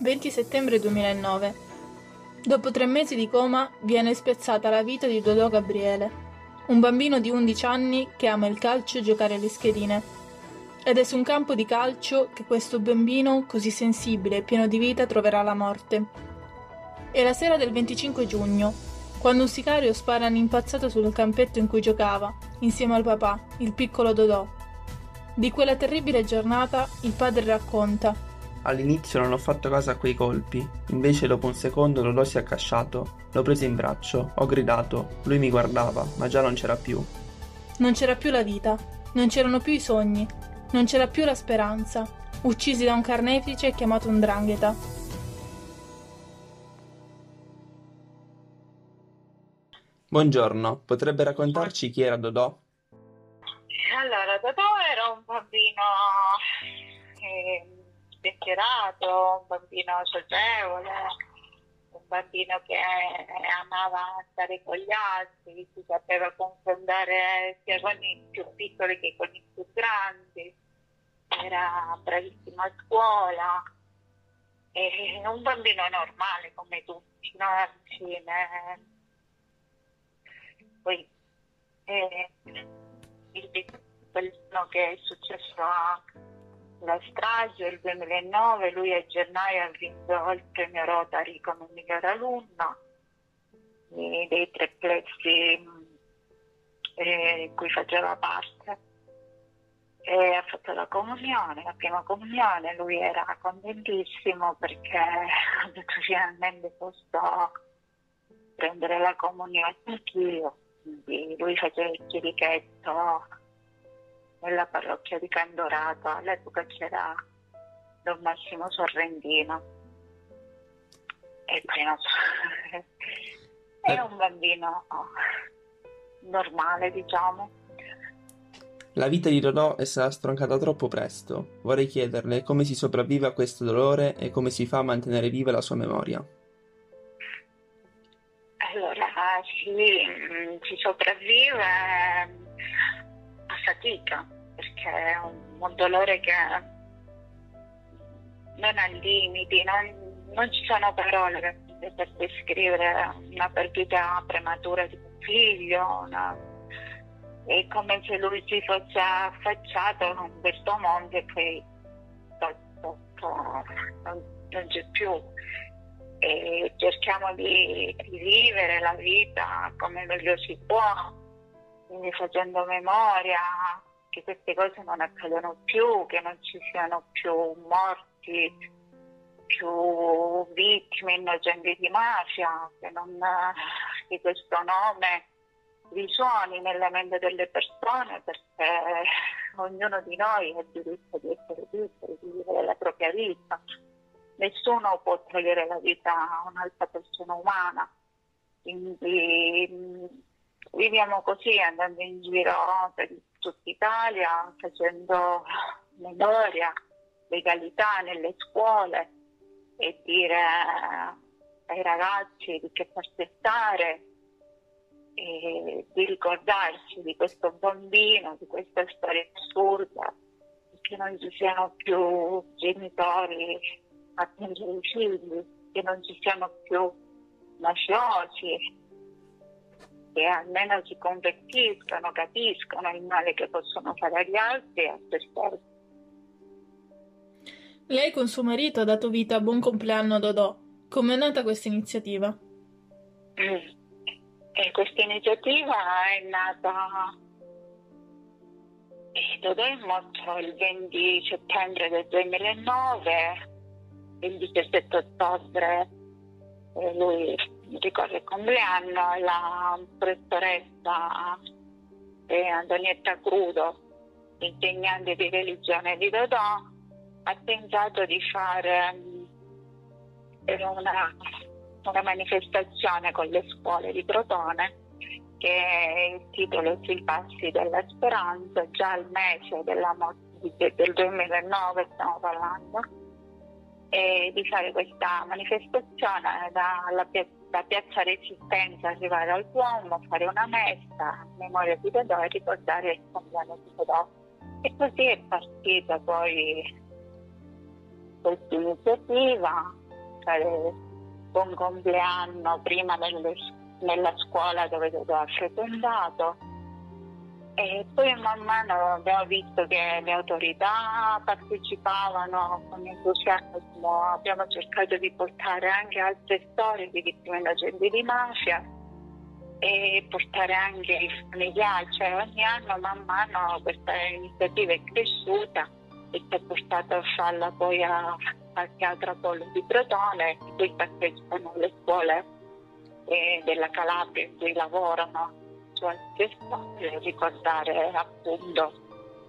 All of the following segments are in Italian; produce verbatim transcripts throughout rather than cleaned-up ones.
venti settembre duemilanove. Dopo tre mesi di coma viene spezzata la vita di Dodò Gabriele, un bambino di undici anni che ama il calcio e giocare alle schedine. Ed è su un campo di calcio che questo bambino, così sensibile e pieno di vita, troverà la morte. È la sera del venticinque giugno, quando un sicario spara all'impazzato sul campetto in cui giocava, insieme al papà, il piccolo Dodò. Di quella terribile giornata il padre racconta: all'inizio non ho fatto caso a quei colpi, invece dopo un secondo Dodò si è accasciato, l'ho preso in braccio, ho gridato, lui mi guardava, ma già non c'era più. Non c'era più la vita, non c'erano più i sogni, non c'era più la speranza, uccisi da un carnefice chiamato 'ndrangheta. Buongiorno, potrebbe raccontarci chi era Dodò? Allora, Dodò era un bambino che... un bambino socievole, un bambino che amava stare con gli altri, si sapeva confrontare sia con i più piccoli che con i più grandi, era bravissimo a scuola, e un bambino normale come tutti, no? Alla fine. Poi, eh, quello che è successo a la strage del duemilanove, lui a gennaio ha vinto il premio Rotary come miglior alunno dei tre plessi eh, in cui faceva parte, e ha fatto la comunione, la prima comunione. Lui era contentissimo perché ha detto: finalmente posso prendere la comunione anch'io. Quindi lui faceva il chierichetto nella parrocchia di Candorato, all'epoca c'era Don Massimo Sorrentino. E prima era un bambino normale, diciamo. La vita di Dodò è stata stroncata troppo presto. Vorrei chiederle come si sopravvive a questo dolore e come si fa a mantenere viva la sua memoria. Allora, si, si sopravvive fatica, perché è un, un dolore che non ha limiti, non, non ci sono parole per, per descrivere una perdita prematura di un figlio, una, è come se lui si fosse affacciato in questo mondo e poi to, to, to, non, non c'è più, e cerchiamo di, di vivere la vita come meglio si può. Quindi facendo memoria che queste cose non accadono più, che non ci siano più morti, più vittime innocenti di mafia, che, non, che questo nome risuoni nella mente delle persone, perché ognuno di noi ha il diritto di essere libero, di vivere la propria vita. Nessuno può togliere la vita a un'altra persona umana. Quindi viviamo così, andando in giro per tutta Italia, facendo memoria, legalità nelle scuole, e dire ai ragazzi di che farsi stare, e di ricordarsi di questo bambino, di questa storia assurda, che non ci siano più genitori a prendere i figli, che non ci siano più mafiosi, che almeno si convertiscono, capiscono il male che possono fare agli altri e a se stessi. Lei con suo marito ha dato vita a Buon Compleanno a Dodò. Com'è nata questa iniziativa? Mm. E questa iniziativa è nata... E Dodò è morto il venti settembre del duemilanove, il diciassette ottobre, e lui ricordo il compleanno. La prestoressa Antonietta Crudo, insegnante di religione di Dodò, ha pensato di fare una, una manifestazione con le scuole di Crotone, che il titolo è I Passi della Speranza. Già al mese della morte del duemilanove stiamo parlando, e di fare questa manifestazione dalla piazza da Piazza Resistenza, arrivare al Duomo, fare una messa a memoria di Dodò e ricordare il compleanno di Dodò. E così è partita poi questa iniziativa, fare un compleanno prima nelle, nella scuola dove ha frequentato, e poi man mano abbiamo visto che le autorità partecipavano con entusiasmo, abbiamo cercato di portare anche altre storie di vittime innocenti di mafia e portare anche i familiari, cioè ogni anno man mano questa iniziativa è cresciuta e si è portata a farla poi a qualche altra polo di Crotone, in cui partecipano le scuole eh, della Calabria in cui lavorano su altre storie, ricordare appunto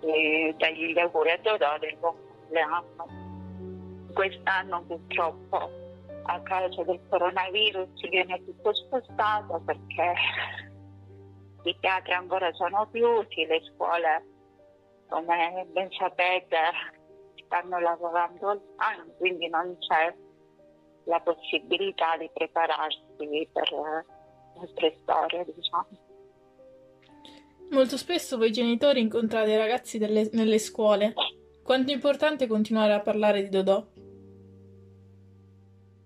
eh, dagli auguri a Dodò del buon compleanno. Quest'anno purtroppo a causa del coronavirus ci viene tutto spostato perché i teatri ancora sono chiusi, le scuole, come ben sapete, stanno lavorando online, quindi non c'è la possibilità di prepararsi per altre storie, diciamo. Molto spesso voi genitori incontrate i ragazzi delle, nelle scuole. Quanto è importante continuare a parlare di Dodò?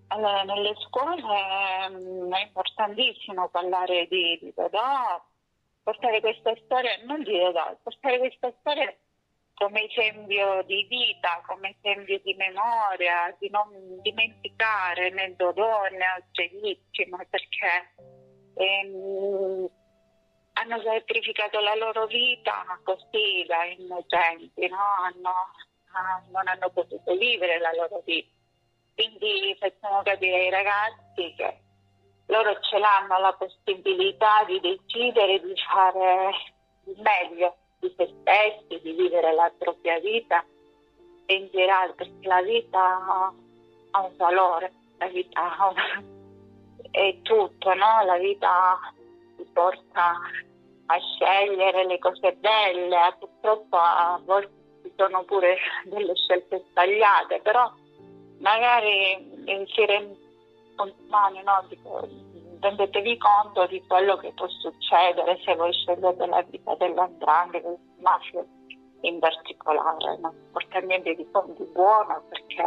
Allora, nelle scuole è importantissimo parlare di, di Dodò, portare questa storia, non di Dodò, portare questa storia come esempio di vita, come esempio di memoria, di non dimenticare né Dodò né altre vittime, perché ehm, hanno sacrificato la loro vita così da innocenti, no? Hanno, ah, non hanno potuto vivere la loro vita. Quindi facciamo capire ai ragazzi che loro ce l'hanno la possibilità di decidere di fare il meglio di se stessi, di vivere la propria vita in generale, perché la vita ha un valore, la vita ha una... è tutto, no? La vita ti porta a scegliere le cose belle, purtroppo a volte ci sono pure delle scelte sbagliate, però magari inserendo mani, no? Dico, rendetevi conto di quello che può succedere se voi scegliete la vita dell'andrangheta, del mafio in particolare, non porta niente di buono perché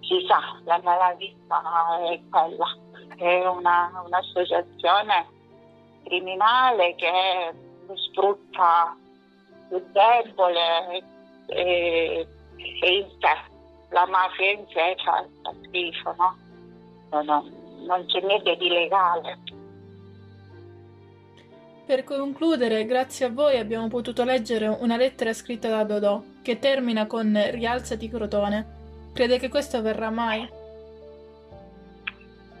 si sa, la malavita è quella, è una, un'associazione criminale che sfrutta il debole e, e in sé. La mafia in sé fa schifo, no? No, no, non c'è niente di legale. Per concludere, grazie a voi abbiamo potuto leggere una lettera scritta da Dodò, che termina con "Rialzati Crotone". Crede che questo avverrà mai?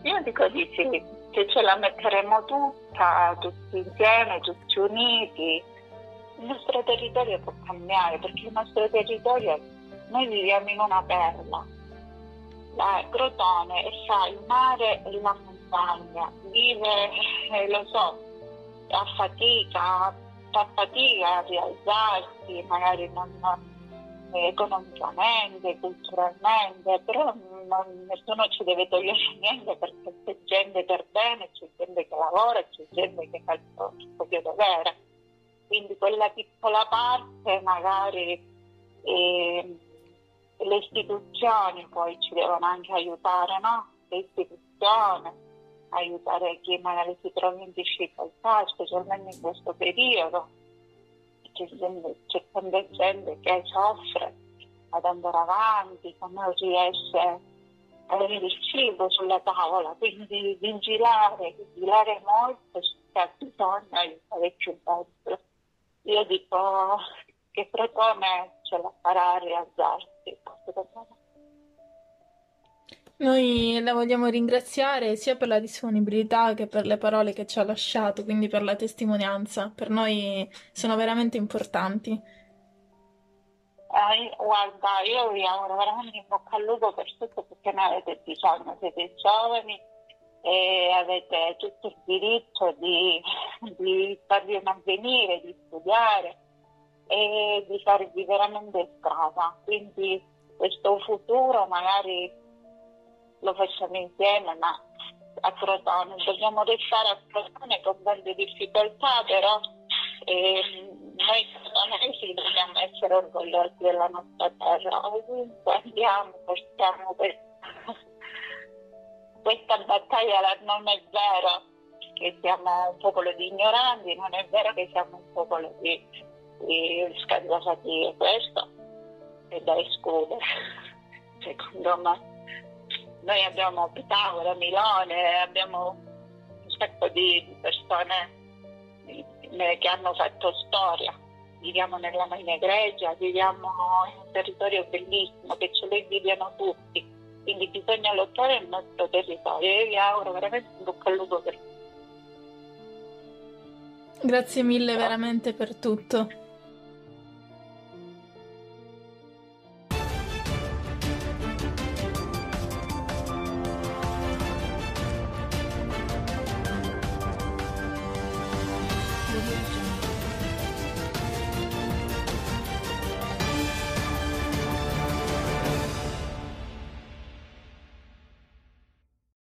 Io dico di sì, che ce la metteremo tutta, tutti insieme, tutti uniti. Il nostro territorio può cambiare, perché il nostro territorio... Noi viviamo in una perla, la Crotone sa il mare e la montagna, vive, eh, lo so, ha fatica, fa fatica a rialzarsi, magari non, non, eh, economicamente, culturalmente, però non, nessuno ci deve togliere niente perché c'è gente per bene, c'è gente che lavora, c'è gente che fa il proprio dovere. Quindi quella piccola parte magari... Eh, le istituzioni poi ci devono anche aiutare, no? Le istituzioni, aiutare chi magari si trova in difficoltà, specialmente in questo periodo, c'è sempre, c'è sempre gente che soffre ad andare avanti, che non riesce ad avere il cibo sulla tavola, quindi di girare, di girare molto, c'è bisogno di aiutare più dentro. Io dico che Crotone ce la farà a rialzarsi. Noi la vogliamo ringraziare sia per la disponibilità che per le parole che ci ha lasciato, quindi per la testimonianza. Per noi sono veramente importanti. Eh, guarda, io vi auguro veramente in bocca al lupo per tutto, perché ne avete bisogno, siete giovani e avete tutto il diritto di, di farvi un avvenire, di studiare e di farvi veramente strada, quindi questo futuro magari lo facciamo insieme, ma a Crotone dobbiamo restare a Crotone con grande difficoltà, però eh, noi crotonesi dobbiamo essere orgogliosi della nostra terra, ovunque andiamo portiamo questo questa battaglia non è vero che siamo un popolo di ignoranti, non è vero che siamo un popolo di, di scansati, questo è da escludere, secondo me. Noi abbiamo Pitagora, Milone, abbiamo un sacco di persone che hanno fatto storia. Viviamo nella Magna Grecia, viviamo in un territorio bellissimo, che ce lo invidiano tutti. Quindi bisogna lottare il nostro territorio. Io vi auguro veramente un bocca al lupo per tutto. Grazie mille, no. veramente per tutto.